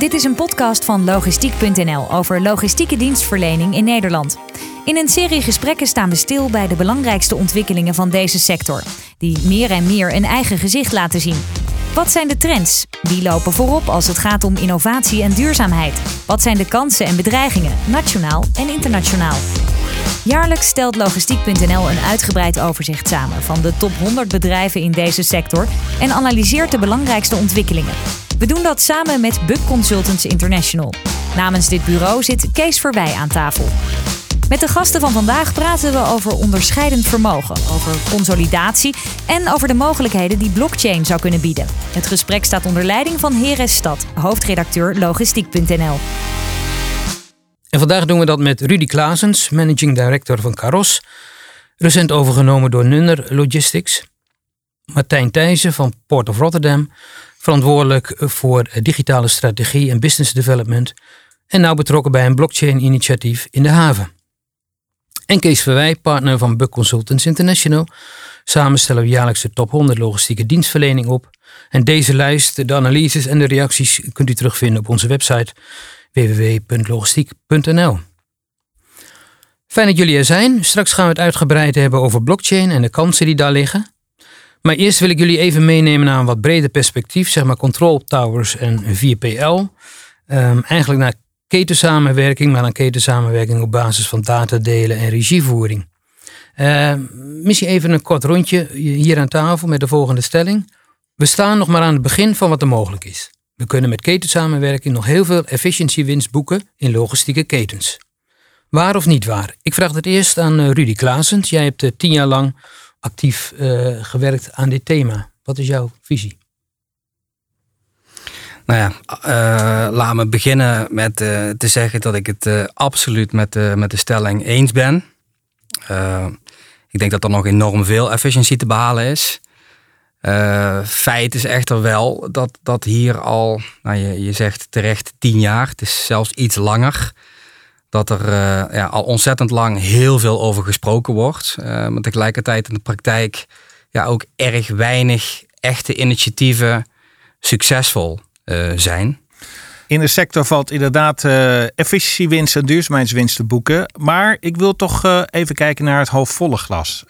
Dit is een podcast van Logistiek.nl over logistieke dienstverlening in Nederland. In een serie gesprekken staan we stil bij de belangrijkste ontwikkelingen van deze sector, die meer en meer een eigen gezicht laten zien. Wat zijn de trends? Wie lopen voorop als het gaat om innovatie en duurzaamheid? Wat zijn de kansen en bedreigingen, nationaal en internationaal? Jaarlijks stelt Logistiek.nl een uitgebreid overzicht samen van de top 100 bedrijven in deze sector en analyseert de belangrijkste ontwikkelingen. We doen dat samen met Buck Consultants International. Namens dit bureau zit Kees Verweij aan tafel. Met de gasten van vandaag praten we over onderscheidend vermogen, over consolidatie en over de mogelijkheden die blockchain zou kunnen bieden. Het gesprek staat onder leiding van Heeres Stad, hoofdredacteur Logistiek.nl. En vandaag doen we dat met Rudy Klaasens, managing director van Caros, recent overgenomen door Nunner Logistics. Martijn Thijssen van Port of Rotterdam, verantwoordelijk voor digitale strategie en business development en nou betrokken bij een blockchain-initiatief in de haven. En Kees Verweij, partner van Buck Consultants International. Samen stellen we jaarlijks de top 100 logistieke dienstverlening op. En deze lijst, de analyses en de reacties kunt u terugvinden op onze website www.logistiek.nl. Fijn dat jullie er zijn. Straks gaan we het uitgebreid hebben over blockchain en de kansen die daar liggen. Maar eerst wil ik jullie even meenemen naar een wat breder perspectief, zeg maar control towers en 4PL. Eigenlijk naar ketensamenwerking, maar dan ketensamenwerking op basis van datadelen en regievoering. Misschien even een kort rondje hier aan tafel met de volgende stelling. We staan nog maar aan het begin van wat er mogelijk is. We kunnen met ketensamenwerking nog heel veel efficiëntiewinst boeken in logistieke ketens. Waar of niet waar? Ik vraag het eerst aan Rudy Klaasens. Jij hebt 10 jaar lang actief gewerkt aan dit thema. Wat is jouw visie? Nou ja, laat me beginnen met te zeggen dat ik het absoluut met de stelling eens ben. Ik denk dat er nog enorm veel efficiëntie te behalen is. Feit is echter wel dat hier al, nou je zegt terecht 10 jaar, het is zelfs iets langer, dat er al ontzettend lang heel veel over gesproken wordt. Maar tegelijkertijd in de praktijk ook erg weinig echte initiatieven succesvol zijn. In de sector valt inderdaad efficiëntiewinst en duurzaamheidswinst te boeken. Maar ik wil toch even kijken naar het halfvolle glas.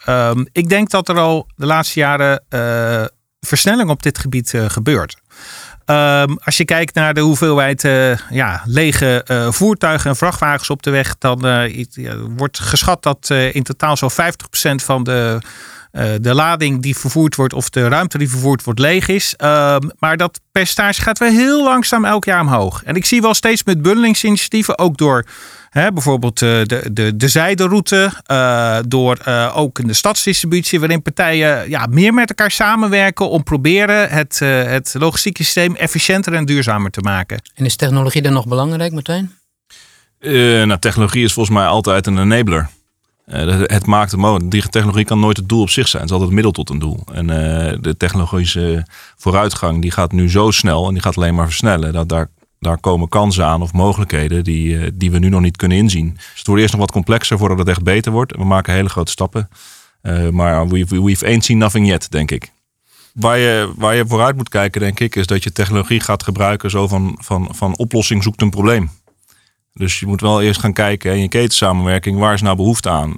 Ik denk dat er al de laatste jaren versnelling op dit gebied gebeurt. Als je kijkt naar de hoeveelheid lege voertuigen en vrachtwagens op de weg, dan wordt geschat dat in totaal zo'n 50% van de lading die vervoerd wordt of de ruimte die vervoerd wordt leeg is. Maar dat percentage gaat wel heel langzaam elk jaar omhoog. En ik zie wel steeds met bundelingsinitiatieven, ook door bijvoorbeeld de zijderoute, door ook in de stadsdistributie, waarin partijen meer met elkaar samenwerken om proberen het logistieke systeem efficiënter en duurzamer te maken. En is technologie dan nog belangrijk, Martijn? Technologie is volgens mij altijd een enabler. Het maakt het mogelijk. Technologie kan nooit het doel op zich zijn. Het is altijd het middel tot een doel. En de technologische vooruitgang die gaat nu zo snel en die gaat alleen maar versnellen. Dat daar komen kansen aan of mogelijkheden die we nu nog niet kunnen inzien. Dus het wordt eerst nog wat complexer voordat het echt beter wordt. We maken hele grote stappen. Maar we've ain't seen nothing yet, denk ik. Waar je vooruit moet kijken, denk ik, is dat je technologie gaat gebruiken zo van oplossing zoekt een probleem. Dus je moet wel eerst gaan kijken in je ketensamenwerking, waar is nou behoefte aan?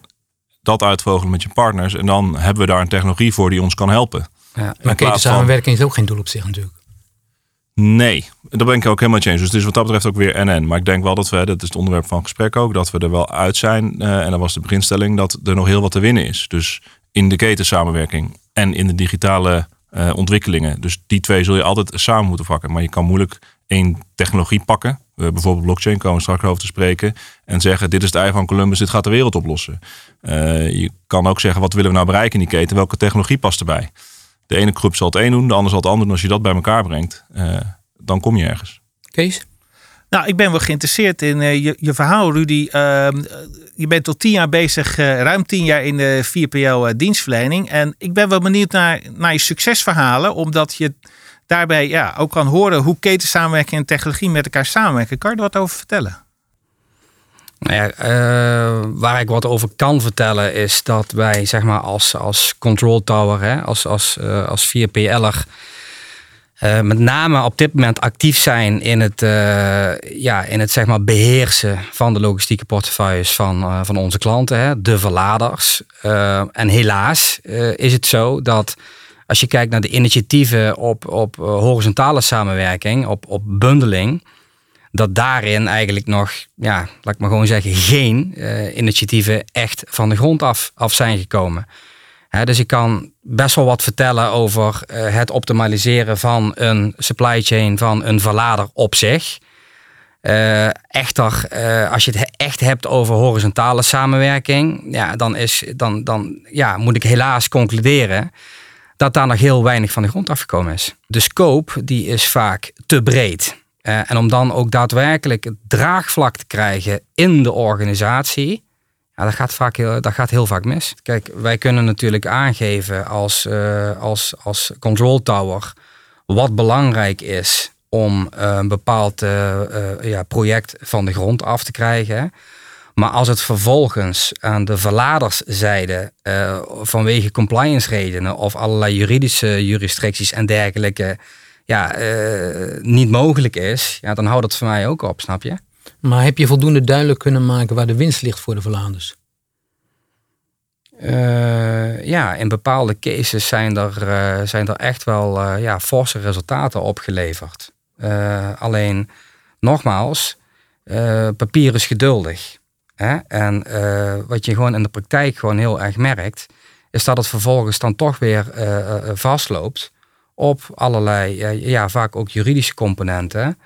Dat uitvogelen met je partners en dan hebben we daar een technologie voor die ons kan helpen. Ja, maar ketensamenwerking is ook geen doel op zich natuurlijk. Nee, daar ben ik ook helemaal eens. Dus het is wat dat betreft ook weer en. Maar ik denk wel dat we, dat is het onderwerp van het gesprek ook, dat we er wel uit zijn. En dat was de beginstelling, dat er nog heel wat te winnen is. Dus in de ketensamenwerking en in de digitale ontwikkelingen. Dus die twee zul je altijd samen moeten pakken. Maar je kan moeilijk één technologie pakken. Bijvoorbeeld blockchain, komen we straks over te spreken. En zeggen, dit is het ei van Columbus, dit gaat de wereld oplossen. Je kan ook zeggen, wat willen we nou bereiken in die keten? Welke technologie past erbij? De ene club zal het een doen, de ander zal het ander doen. Als je dat bij elkaar brengt, dan kom je ergens. Kees? Nou, ik ben wel geïnteresseerd in je verhaal, Rudy. Je bent tot 10 jaar bezig, ruim 10 jaar in de 4PL dienstverlening. En ik ben wel benieuwd naar je succesverhalen, omdat je daarbij ook kan horen hoe ketensamenwerking en technologie met elkaar samenwerken. Kan je er wat over vertellen? Nou ja, waar ik wat over kan vertellen is dat wij zeg maar als control tower, als 4PL'er met name op dit moment actief zijn in het zeg maar beheersen van de logistieke portefeuilles van onze klanten, hè, de verladers. En helaas is het zo dat als je kijkt naar de initiatieven op horizontale samenwerking, op bundeling, dat daarin eigenlijk nog, ja, laat ik maar gewoon zeggen, geen initiatieven echt van de grond af zijn gekomen. He, dus ik kan best wel wat vertellen over het optimaliseren van een supply chain, van een verlader op zich. Echter, als je het echt hebt over horizontale samenwerking, ja, dan moet ik helaas concluderen dat daar nog heel weinig van de grond afgekomen is. De scope die is vaak te breed. En om dan ook daadwerkelijk het draagvlak te krijgen in de organisatie, ja, dat gaat heel vaak mis. Kijk, wij kunnen natuurlijk aangeven als control tower wat belangrijk is om een bepaald project van de grond af te krijgen. Maar als het vervolgens aan de verladerszijde vanwege compliance redenen of allerlei juridische restricties en dergelijke niet mogelijk is, ja, dan houdt dat voor mij ook op, snap je? Maar heb je voldoende duidelijk kunnen maken waar de winst ligt voor de verladers? In bepaalde cases zijn er echt wel forse resultaten opgeleverd. Alleen, nogmaals, papier is geduldig. Hè? En wat je gewoon in de praktijk gewoon heel erg merkt, is dat het vervolgens dan toch weer vastloopt op allerlei, vaak ook juridische componenten.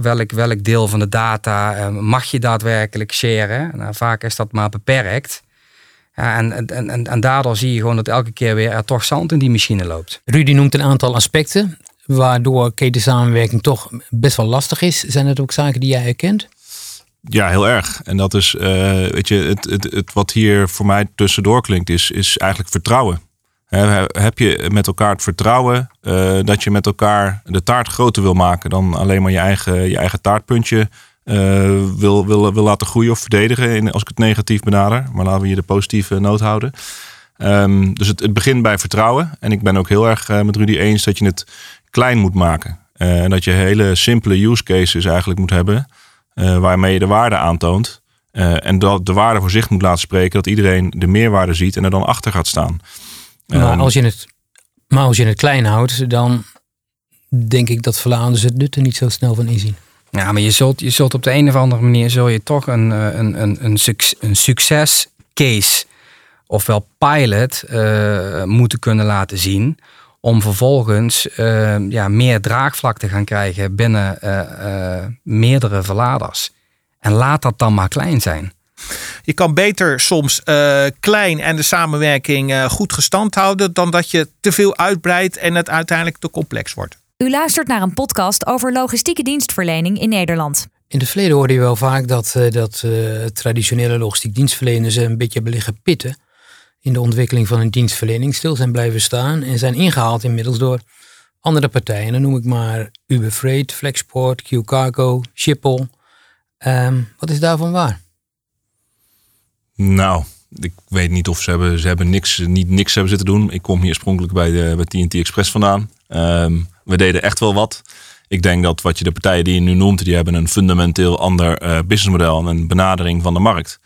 Welk deel van de data mag je daadwerkelijk sharen? Nou, vaak is dat maar beperkt. En daardoor zie je gewoon dat elke keer weer er toch zand in die machine loopt. Rudy noemt een aantal aspecten waardoor ketensamenwerking toch best wel lastig is. Zijn dat ook zaken die jij herkent? Ja, heel erg. En dat is, het wat hier voor mij tussendoor klinkt, is eigenlijk vertrouwen. Heb je met elkaar het vertrouwen dat je met elkaar de taart groter wil maken dan alleen maar je eigen taartpuntje wil laten groeien of verdedigen, als ik het negatief benader. Maar laten we hier de positieve noot houden. Dus het begint bij vertrouwen. En ik ben ook heel erg met Rudy eens dat je het klein moet maken. En dat je hele simpele use cases eigenlijk moet hebben waarmee je de waarde aantoont. En dat de waarde voor zich moet laten spreken, dat iedereen de meerwaarde ziet en er dan achter gaat staan. Maar als je het klein houdt, dan denk ik dat verladers het nut er niet zo snel van inzien. Ja, maar je zult op de een of andere manier toch een succescase ofwel pilot moeten kunnen laten zien. Om vervolgens meer draagvlak te gaan krijgen binnen meerdere verladers. En laat dat dan maar klein zijn. Je kan beter soms klein en de samenwerking goed gestand houden dan dat je te veel uitbreidt en het uiteindelijk te complex wordt. U luistert naar een podcast over logistieke dienstverlening in Nederland. In het verleden hoorde je wel vaak dat traditionele logistiek dienstverleners een beetje hebben liggen pitten in de ontwikkeling van hun dienstverlening, stil zijn blijven staan en zijn ingehaald inmiddels door andere partijen. Dan noem ik maar Uber Freight, Flexport, Q-Cargo, Shippo. Wat is daarvan waar? Nou, ik weet niet of ze hebben niks hebben zitten doen. Ik kom hier oorspronkelijk bij TNT Express vandaan. We deden echt wel wat. Ik denk dat de partijen die je nu noemt, die hebben een fundamenteel ander businessmodel en een benadering van de markt.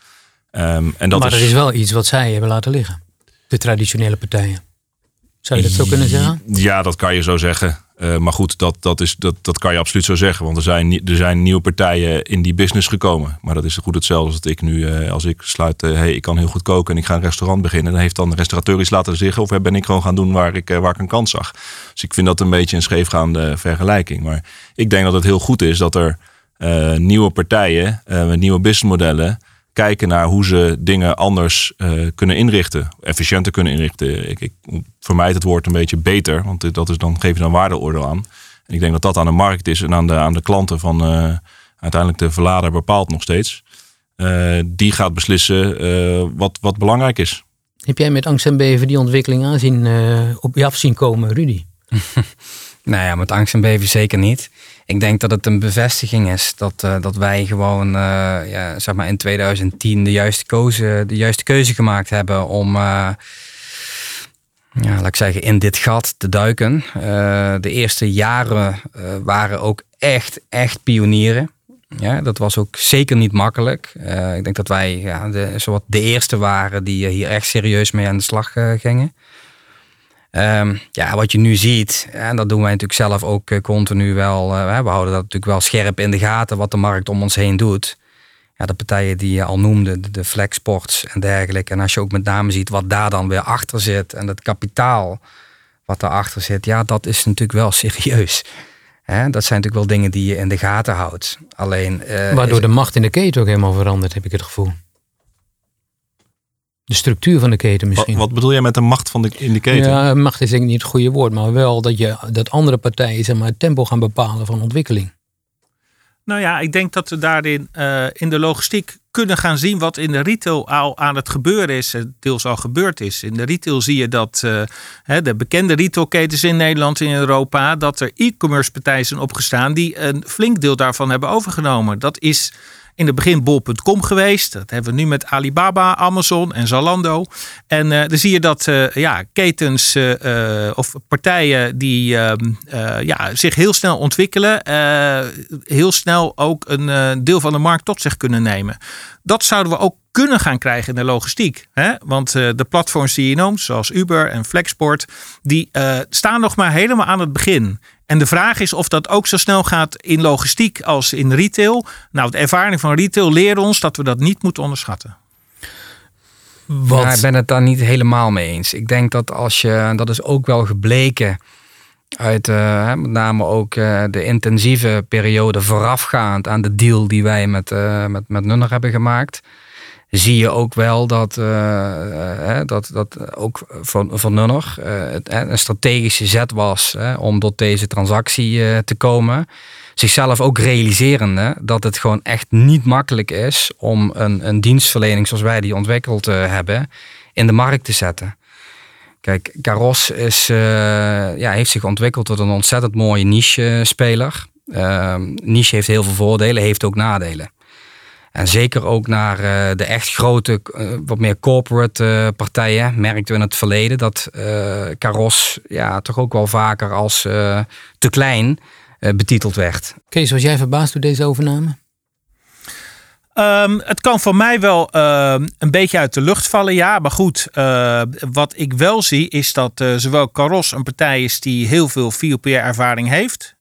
Maar dat is wel iets wat zij hebben laten liggen. De traditionele partijen. Zou je dat zo kunnen zeggen? Ja, dat kan je zo zeggen. Maar goed, dat kan je absoluut zo zeggen. Want er zijn nieuwe partijen in die business gekomen. Maar dat is goed hetzelfde als dat ik nu, als ik sluit, ik kan heel goed koken en ik ga een restaurant beginnen. Dan heeft dan de restaurateur iets laten zeggen. Of ben ik gewoon gaan doen waar ik een kans zag. Dus ik vind dat een beetje een scheefgaande vergelijking. Maar ik denk dat het heel goed is dat er nieuwe partijen, nieuwe businessmodellen kijken naar hoe ze dingen anders kunnen inrichten. Efficiënter kunnen inrichten. Ik vermijd het woord een beetje beter. Want dat is dan, geef je dan waardeoordeel aan. En ik denk dat dat aan de markt is. En aan de klanten van uiteindelijk de verlader bepaalt nog steeds. Die gaat beslissen wat belangrijk is. Heb jij met angst en beven die ontwikkeling op je af zien komen, Rudy? Nou ja, met angst en beven zeker niet. Ik denk dat het een bevestiging is dat wij gewoon in 2010 de juiste keuze gemaakt hebben om ja, laat ik zeggen, in dit gat te duiken. De eerste jaren waren ook echt pionieren. Ja, dat was ook zeker niet makkelijk. Ik denk dat wij de eerste waren die hier echt serieus mee aan de slag gingen. Wat je nu ziet, en dat doen wij natuurlijk zelf ook continu wel. We houden dat natuurlijk wel scherp in de gaten wat de markt om ons heen doet. Ja, de partijen die je al noemde, de Flexports en dergelijke. En als je ook met name ziet wat daar dan weer achter zit en dat kapitaal wat daarachter zit. Ja, dat is natuurlijk wel serieus. Dat zijn natuurlijk wel dingen die je in de gaten houdt. Alleen, waardoor de macht in de keten ook helemaal verandert, heb ik het gevoel. De structuur van de keten misschien. Wat bedoel jij met de macht in de keten? Ja, macht is denk ik niet het goede woord. Maar wel dat andere partijen het tempo gaan bepalen van ontwikkeling. Nou ja, ik denk dat we daarin in de logistiek kunnen gaan zien wat in de retail al aan het gebeuren is. Deels al gebeurd is. In de retail zie je dat de bekende retailketens in Nederland en in Europa, dat er e-commerce partijen zijn opgestaan die een flink deel daarvan hebben overgenomen. Dat is in het begin bol.com geweest. Dat hebben we nu met Alibaba, Amazon en Zalando. En dan zie je dat ketens of partijen die zich heel snel ontwikkelen, heel snel ook een deel van de markt tot zich kunnen nemen. Dat zouden we ook kunnen gaan krijgen in de logistiek. Hè? Want de platforms die je noemt, zoals Uber en Flexport, die staan nog maar helemaal aan het begin. En de vraag is of dat ook zo snel gaat in logistiek als in retail. Nou, de ervaring van retail leert ons dat we dat niet moeten onderschatten. Ik ben het daar niet helemaal mee eens. Ik denk dat dat is ook wel gebleken uit met name ook de intensieve periode voorafgaand aan de deal die wij met Nunner hebben gemaakt. Zie je ook wel dat ook voor Nunner een strategische zet was om tot deze transactie te komen. Zichzelf ook realiserende dat het gewoon echt niet makkelijk is om een dienstverlening zoals wij die ontwikkeld hebben in de markt te zetten. Kijk, Caros heeft zich ontwikkeld tot een ontzettend mooie niche-speler. Niche heeft heel veel voordelen, heeft ook nadelen. En zeker ook naar de echt grote, wat meer corporate partijen merkten we in het verleden dat Caros toch ook wel vaker als te klein betiteld werd. Kees, was jij verbaasd door deze overname? Het kan voor mij wel een beetje uit de lucht vallen, ja. Maar goed, wat ik wel zie is dat zowel Caros een partij is die heel veel 4PL-ervaring heeft.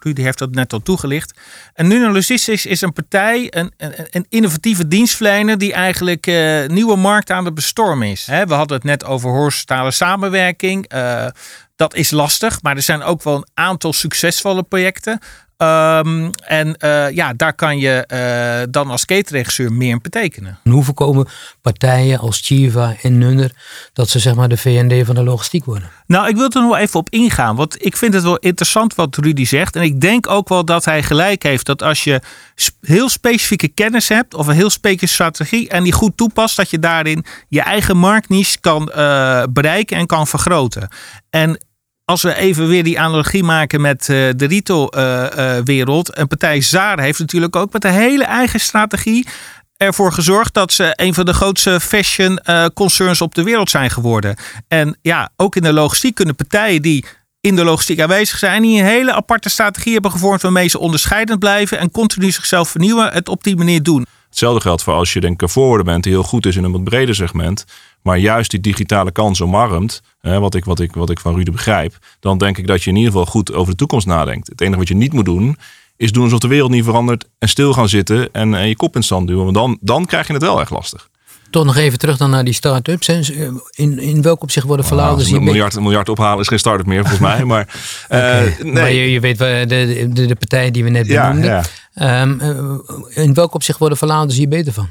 Rudy heeft dat net al toegelicht. En Nunner Logistics is een partij, een innovatieve dienstverlener die eigenlijk nieuwe markt aan het bestormen is. We hadden het net over horizontale samenwerking. Dat is lastig, maar er zijn ook wel een aantal succesvolle projecten. Daar kan je dan als ketenregisseur meer in betekenen. En hoe voorkomen partijen als Chiva en Nunner dat ze de VND van de logistiek worden? Nou, ik wil er nog even op ingaan. Want ik vind het wel interessant wat Rudy zegt. En ik denk ook wel dat hij gelijk heeft. Dat als je heel specifieke kennis hebt of een heel specifieke strategie en die goed toepast, dat je daarin je eigen marktniche kan bereiken en kan vergroten. En als we even weer die analogie maken met de retailwereld. Een partij Zara heeft natuurlijk ook met een hele eigen strategie ervoor gezorgd dat ze een van de grootste fashion concerns op de wereld zijn geworden. En ja, ook in de logistiek kunnen partijen die in de logistiek aanwezig zijn, die een hele aparte strategie hebben gevormd waarmee ze onderscheidend blijven en continu zichzelf vernieuwen, het op die manier doen. Hetzelfde geldt voor als je een forwarder bent die heel goed is in een wat breder segment, maar juist die digitale kans omarmt, wat ik van Rudy begrijp, dan denk ik dat je in ieder geval goed over de toekomst nadenkt. Het enige wat je niet moet doen, is doen alsof de wereld niet verandert en stil gaan zitten en je kop in stand duwen. Want dan krijg je het wel echt lastig. Toch nog even terug dan naar die start-ups. In welk opzicht worden verlaten? Een miljard ophalen is geen start-up meer volgens mij. Maar, nee. Maar je weet de partij die we net benoemden. Ja. In welk opzicht worden verlaten hier beter van?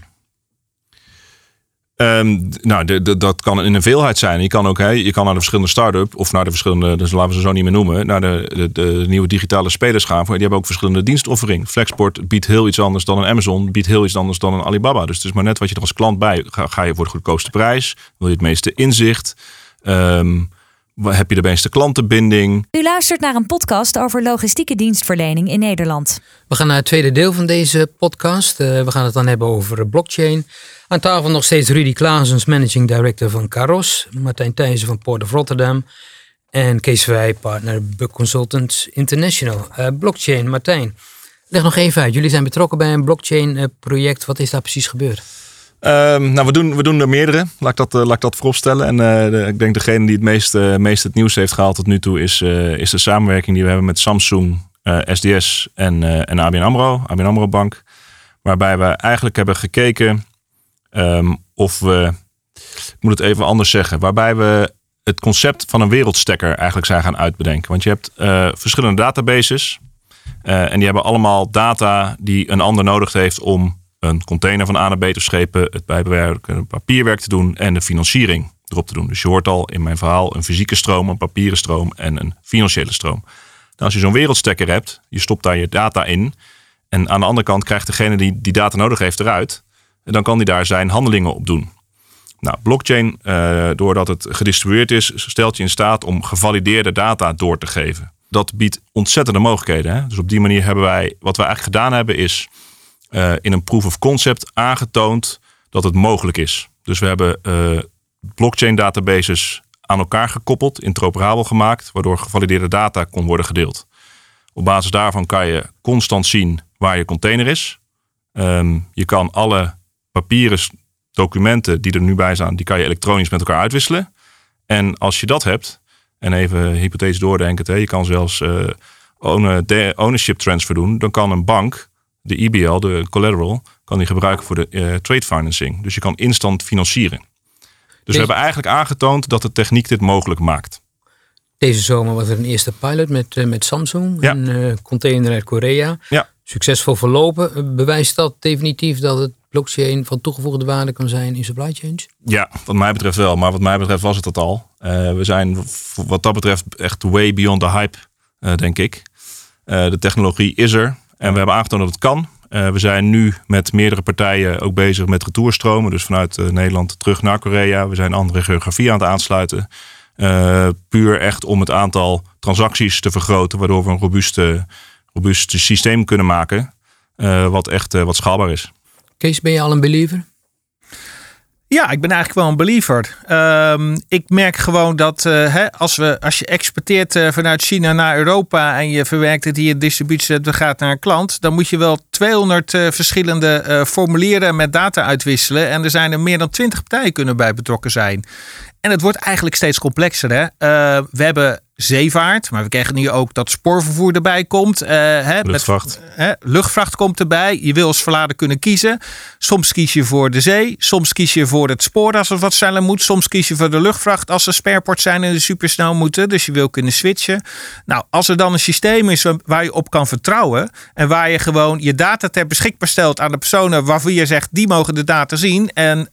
Dat kan in een veelheid zijn. Je kan ook naar de verschillende start-up of naar de verschillende, dus laten we ze zo niet meer noemen, naar de nieuwe digitale spelers gaan. Die hebben ook verschillende dienstofferingen. Flexport biedt heel iets anders dan een Amazon, biedt heel iets anders dan een Alibaba. Dus het is maar net wat je er als klant bij. Ga je voor de goedkoopste prijs? Wil je het meeste inzicht? Heb je de beste klantenbinding? U luistert naar een podcast over logistieke dienstverlening in Nederland. We gaan naar het tweede deel van deze podcast. We gaan het dan hebben over blockchain. Aan tafel nog steeds Rudy Klaasens, managing director van Caros. Martijn Thijssen van Port of Rotterdam. En Kees Wij, partner Buck Consultants International. Blockchain, Martijn. Leg nog even uit. Jullie zijn betrokken bij een blockchain project. Wat is daar precies gebeurd? We doen er meerdere. Laat ik dat vooropstellen. En ik denk degene die het meest het nieuws heeft gehaald tot nu toe is de samenwerking die we hebben met Samsung SDS en ABN AMRO Bank. Waarbij we eigenlijk hebben gekeken waarbij we het concept van een wereldstekker eigenlijk zijn gaan uitbedenken. Want je hebt verschillende databases. En die hebben allemaal data die een ander nodig heeft om een container van A naar B te schepen, het bijbewerken, papierwerk te doen en de financiering erop te doen. Dus je hoort al in mijn verhaal een fysieke stroom, een papieren stroom en een financiële stroom. Nou, als je zo'n wereldstekker hebt, je stopt daar je data in en aan de andere kant krijgt degene die die data nodig heeft eruit en dan kan die daar zijn handelingen op doen. Nou, blockchain, doordat het gedistribueerd is, stelt je in staat om gevalideerde data door te geven. Dat biedt ontzettende mogelijkheden. Hè? Dus op die manier hebben wij, wat we eigenlijk gedaan hebben is in een proof of concept aangetoond dat het mogelijk is. Dus we hebben blockchain databases aan elkaar gekoppeld, interoperabel gemaakt, waardoor gevalideerde data kon worden gedeeld. Op basis daarvan kan je constant zien waar je container is. Je kan alle papieren documenten die er nu bij staan, die kan je elektronisch met elkaar uitwisselen. En als je dat hebt, en even hypothetisch doordenken, je kan zelfs ownership transfer doen, dan kan een bank de IBL, de collateral, kan die gebruiken voor de trade financing. Dus je kan instant financieren. Dus we hebben eigenlijk aangetoond dat de techniek dit mogelijk maakt. Deze zomer was er een eerste pilot met Samsung. Ja. Een container uit Korea. Ja. Succesvol verlopen. Bewijst dat definitief dat het blockchain van toegevoegde waarde kan zijn in supply chains? Ja, wat mij betreft wel. Maar wat mij betreft was het dat al. We zijn wat dat betreft echt way beyond the hype, denk ik. De technologie is er. En we hebben aangetoond dat het kan. We zijn nu met meerdere partijen ook bezig met retourstromen. Dus vanuit Nederland terug naar Korea. We zijn andere geografieën aan het aansluiten. Puur echt om het aantal transacties te vergroten. Waardoor we een robuust systeem kunnen maken. Wat schaalbaar is. Kees, ben je al een believer? Ja, ik ben eigenlijk wel een believer. Ik merk gewoon dat als je exporteert vanuit China naar Europa en je verwerkt het hier in distributie, dat gaat naar een klant, dan moet je wel 200 verschillende formulieren met data uitwisselen. En er zijn er meer dan 20 partijen kunnen bij betrokken zijn. En het wordt eigenlijk steeds complexer. Hè? We hebben zeevaart, maar we krijgen nu ook dat spoorvervoer erbij komt. Luchtvracht. Luchtvracht komt erbij. Je wil als verlader kunnen kiezen. Soms kies je voor de zee. Soms kies je voor het spoor als er wat sneller moet. Soms kies je voor de luchtvracht als er spareport zijn en ze supersnel moeten. Dus je wil kunnen switchen. Nou, als er dan een systeem is waar je op kan vertrouwen en waar je gewoon je data ter beschikbaar stelt aan de personen waarvoor je zegt, die mogen de data zien. En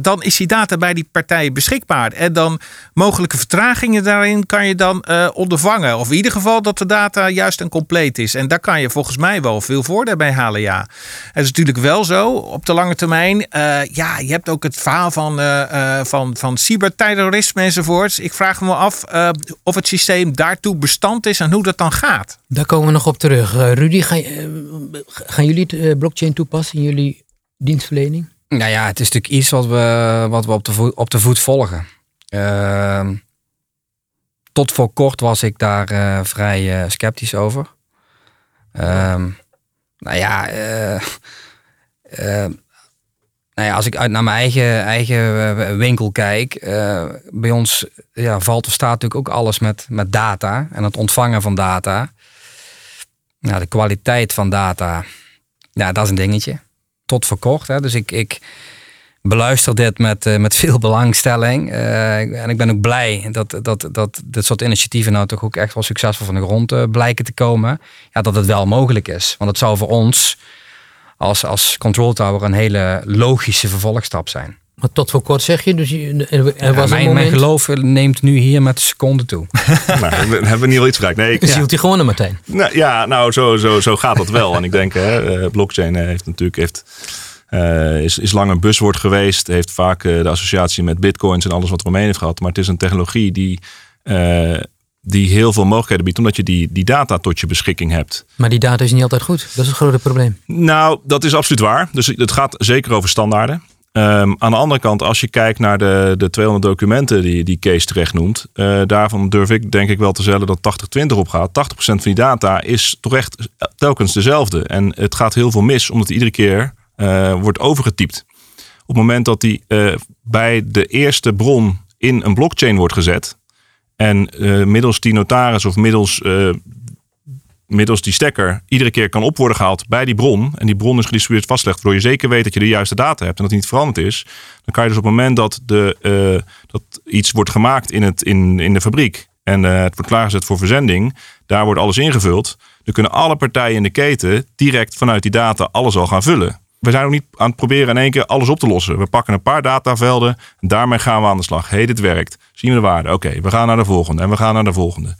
dan is die data bij die partijen beschikbaar. En dan mogelijke vertragingen daarin kan je dan ondervangen. Of in ieder geval dat de data juist en compleet is. En daar kan je volgens mij wel veel voordeel bij halen, ja. Het is natuurlijk wel zo, op de lange termijn. Je hebt ook het verhaal van cyberterrorisme enzovoorts. Ik vraag me af of het systeem daartoe bestand is en hoe dat dan gaat. Daar komen we nog op terug. Rudy, gaan jullie blockchain toepassen in jullie dienstverlening? Nou ja, het is natuurlijk iets wat we op de voet volgen. Tot voor kort was ik daar vrij sceptisch over. Als ik naar mijn eigen winkel kijk. Bij ons valt of staat natuurlijk ook alles met data. En het ontvangen van data. Nou, de kwaliteit van data. Nou, dat is een dingetje. Tot voor kort. Hè. Dus ik beluister dit met veel belangstelling. En ik ben ook blij dat dit soort initiatieven nou toch ook echt wel succesvol van de grond blijken te komen. Ja, dat het wel mogelijk is. Want het zou voor ons als Control Tower een hele logische vervolgstap zijn. Maar tot voor kort zeg je, dus mijn geloof neemt nu hier met seconden toe. Nou, hebben we in ieder geval iets bereikt. Nee, zielt hij gewoon er meteen. Zo gaat dat wel. En ik denk, blockchain is lang een buswoord geweest. Heeft vaak de associatie met bitcoins en alles wat er omheen heeft gehad. Maar het is een technologie die die heel veel mogelijkheden biedt, omdat je die data tot je beschikking hebt. Maar die data is niet altijd goed. Dat is het grote probleem. Nou, dat is absoluut waar. Dus het gaat zeker over standaarden. Aan de andere kant, als je kijkt naar de 200 documenten die Kees terecht noemt, daarvan durf ik denk ik wel te zeggen dat 80-20 opgaat. 80% van die data is toch echt telkens dezelfde. En het gaat heel veel mis, omdat die iedere keer wordt overgetypt. Op het moment dat die bij de eerste bron in een blockchain wordt gezet en middels die notaris of middels die stekker iedere keer kan op worden gehaald bij die bron. En die bron is gedistribueerd vastgelegd, waardoor je zeker weet dat je de juiste data hebt en dat die niet veranderd is. Dan kan je dus op het moment dat, dat iets wordt gemaakt in de fabriek en het wordt klaargezet voor verzending, daar wordt alles ingevuld. Dan kunnen alle partijen in de keten direct vanuit die data alles al gaan vullen. We zijn ook niet aan het proberen in één keer alles op te lossen. We pakken een paar datavelden en daarmee gaan we aan de slag. Hey, dit werkt. Zien we de waarde? Oké, we gaan naar de volgende en we gaan naar de volgende.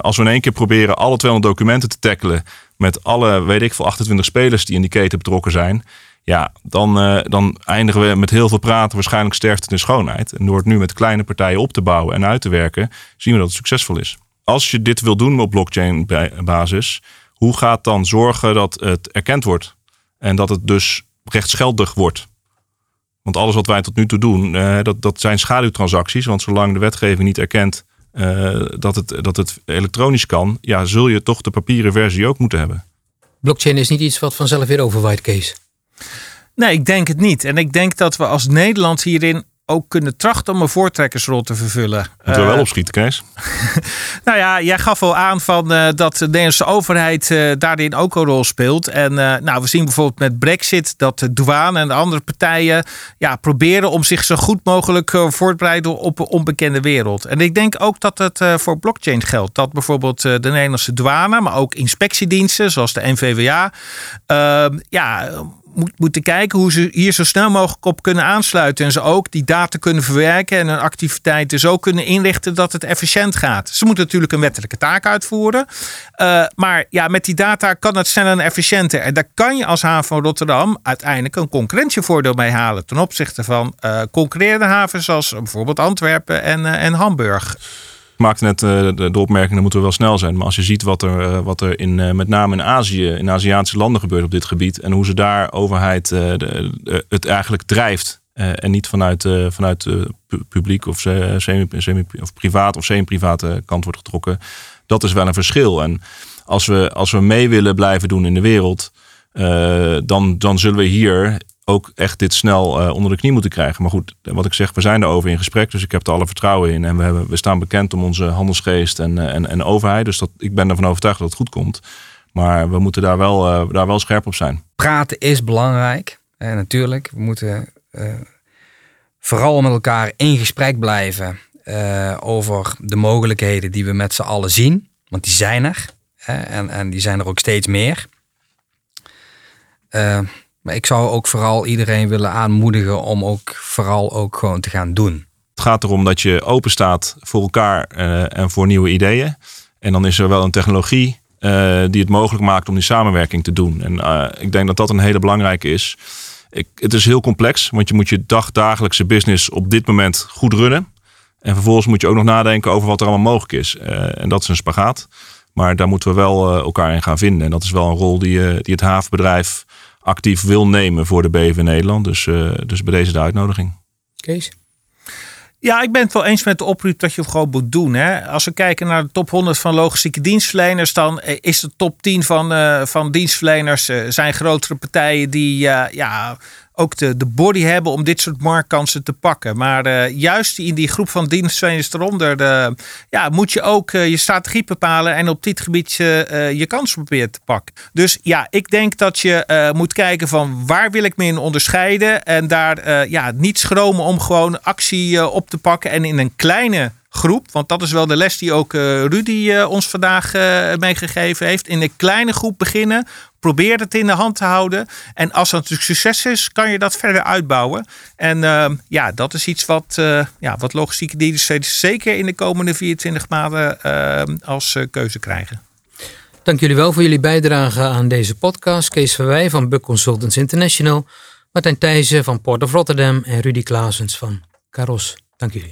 Als we in één keer proberen alle 200 documenten te tackelen met alle, 28 spelers die in die keten betrokken zijn, ja, dan eindigen we met heel veel praten, waarschijnlijk sterft het in schoonheid. En door het nu met kleine partijen op te bouwen en uit te werken, zien we dat het succesvol is. Als je dit wil doen op blockchain basis, hoe gaat dan zorgen dat het erkend wordt? En dat het dus rechtsgeldig wordt. Want alles wat wij tot nu toe doen, dat zijn schaduwtransacties. Want zolang de wetgeving niet erkent dat het elektronisch kan, ja, zul je toch de papieren versie ook moeten hebben. Blockchain is niet iets wat vanzelf weer overwaait, Kees. Nee, ik denk het niet. En ik denk dat we als Nederland hierin ook kunnen trachten om een voortrekkersrol te vervullen. Moeten we wel opschieten, Kees? Nou ja, jij gaf al aan van dat de Nederlandse overheid daarin ook een rol speelt. En we zien bijvoorbeeld met Brexit dat de douane en de andere partijen proberen om zich zo goed mogelijk voor te bereiden op een onbekende wereld. En ik denk ook dat het voor blockchain geldt. Dat bijvoorbeeld de Nederlandse douane, maar ook inspectiediensten zoals de NVWA, moeten kijken hoe ze hier zo snel mogelijk op kunnen aansluiten. En ze ook die data kunnen verwerken en hun activiteiten zo kunnen inrichten dat het efficiënt gaat. Ze moeten natuurlijk een wettelijke taak uitvoeren. Maar met die data kan het sneller en efficiënter. En daar kan je als haven van Rotterdam uiteindelijk een concurrentievoordeel mee halen ten opzichte van concurrerende havens zoals bijvoorbeeld Antwerpen en Hamburg. Ik maakte net de opmerking, dan moeten we wel snel zijn. Maar als je ziet wat er met name in Azië, in Aziatische landen gebeurt op dit gebied. En hoe ze daar overheid het eigenlijk drijft. En niet vanuit publiek of privaat of semi-private kant wordt getrokken. Dat is wel een verschil. En als we mee willen blijven doen in de wereld, dan zullen we hier ook echt dit snel onder de knie moeten krijgen. Maar goed, wat ik zeg, we zijn daarover in gesprek. Dus ik heb er alle vertrouwen in. En we staan bekend om onze handelsgeest en overheid. Dus ik ben ervan overtuigd dat het goed komt. Maar we moeten daar wel scherp op zijn. Praten is belangrijk. En natuurlijk, we moeten vooral met elkaar in gesprek blijven over de mogelijkheden die we met z'n allen zien. Want die zijn er. En die zijn er ook steeds meer. Maar ik zou ook vooral iedereen willen aanmoedigen om ook gewoon te gaan doen. Het gaat erom dat je open staat voor elkaar en voor nieuwe ideeën. En dan is er wel een technologie die het mogelijk maakt om die samenwerking te doen. En ik denk dat een hele belangrijke is. Het is heel complex, want je moet je dagelijkse business op dit moment goed runnen. En vervolgens moet je ook nog nadenken over wat er allemaal mogelijk is. En dat is een spagaat. Maar daar moeten we wel elkaar in gaan vinden. En dat is wel een rol die het havenbedrijf actief wil nemen voor de BV Nederland. Dus bij deze de uitnodiging. Kees? Ja, ik ben het wel eens met de oproep dat je het gewoon moet doen. Hè. Als we kijken naar de top 100 van logistieke dienstverleners, dan is de top 10 van dienstverleners zijn grotere partijen die ook de body hebben om dit soort marktkansen te pakken. Maar juist in die groep van dienstverleners eronder moet je ook je strategie bepalen en op dit gebied je kansen proberen te pakken. Dus ja, ik denk dat je moet kijken van waar wil ik me in onderscheiden en daar niet schromen om gewoon actie op te pakken en in een kleine groep, want dat is wel de les die ook Rudy ons vandaag meegegeven heeft. In een kleine groep beginnen. Probeer het in de hand te houden. En als dat natuurlijk succes is, kan je dat verder uitbouwen. En dat is iets wat logistieke diensten zeker in de komende 24 maanden als keuze krijgen. Dank jullie wel voor jullie bijdrage aan deze podcast. Kees Verweij van Buck Consultants International. Martijn Thijssen van Port of Rotterdam. En Rudy Klaasens van Caros. Dank jullie.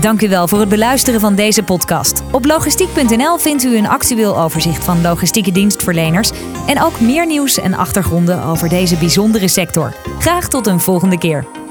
Dank u wel voor het beluisteren van deze podcast. Op logistiek.nl vindt u een actueel overzicht van logistieke dienstverleners en ook meer nieuws en achtergronden over deze bijzondere sector. Graag tot een volgende keer.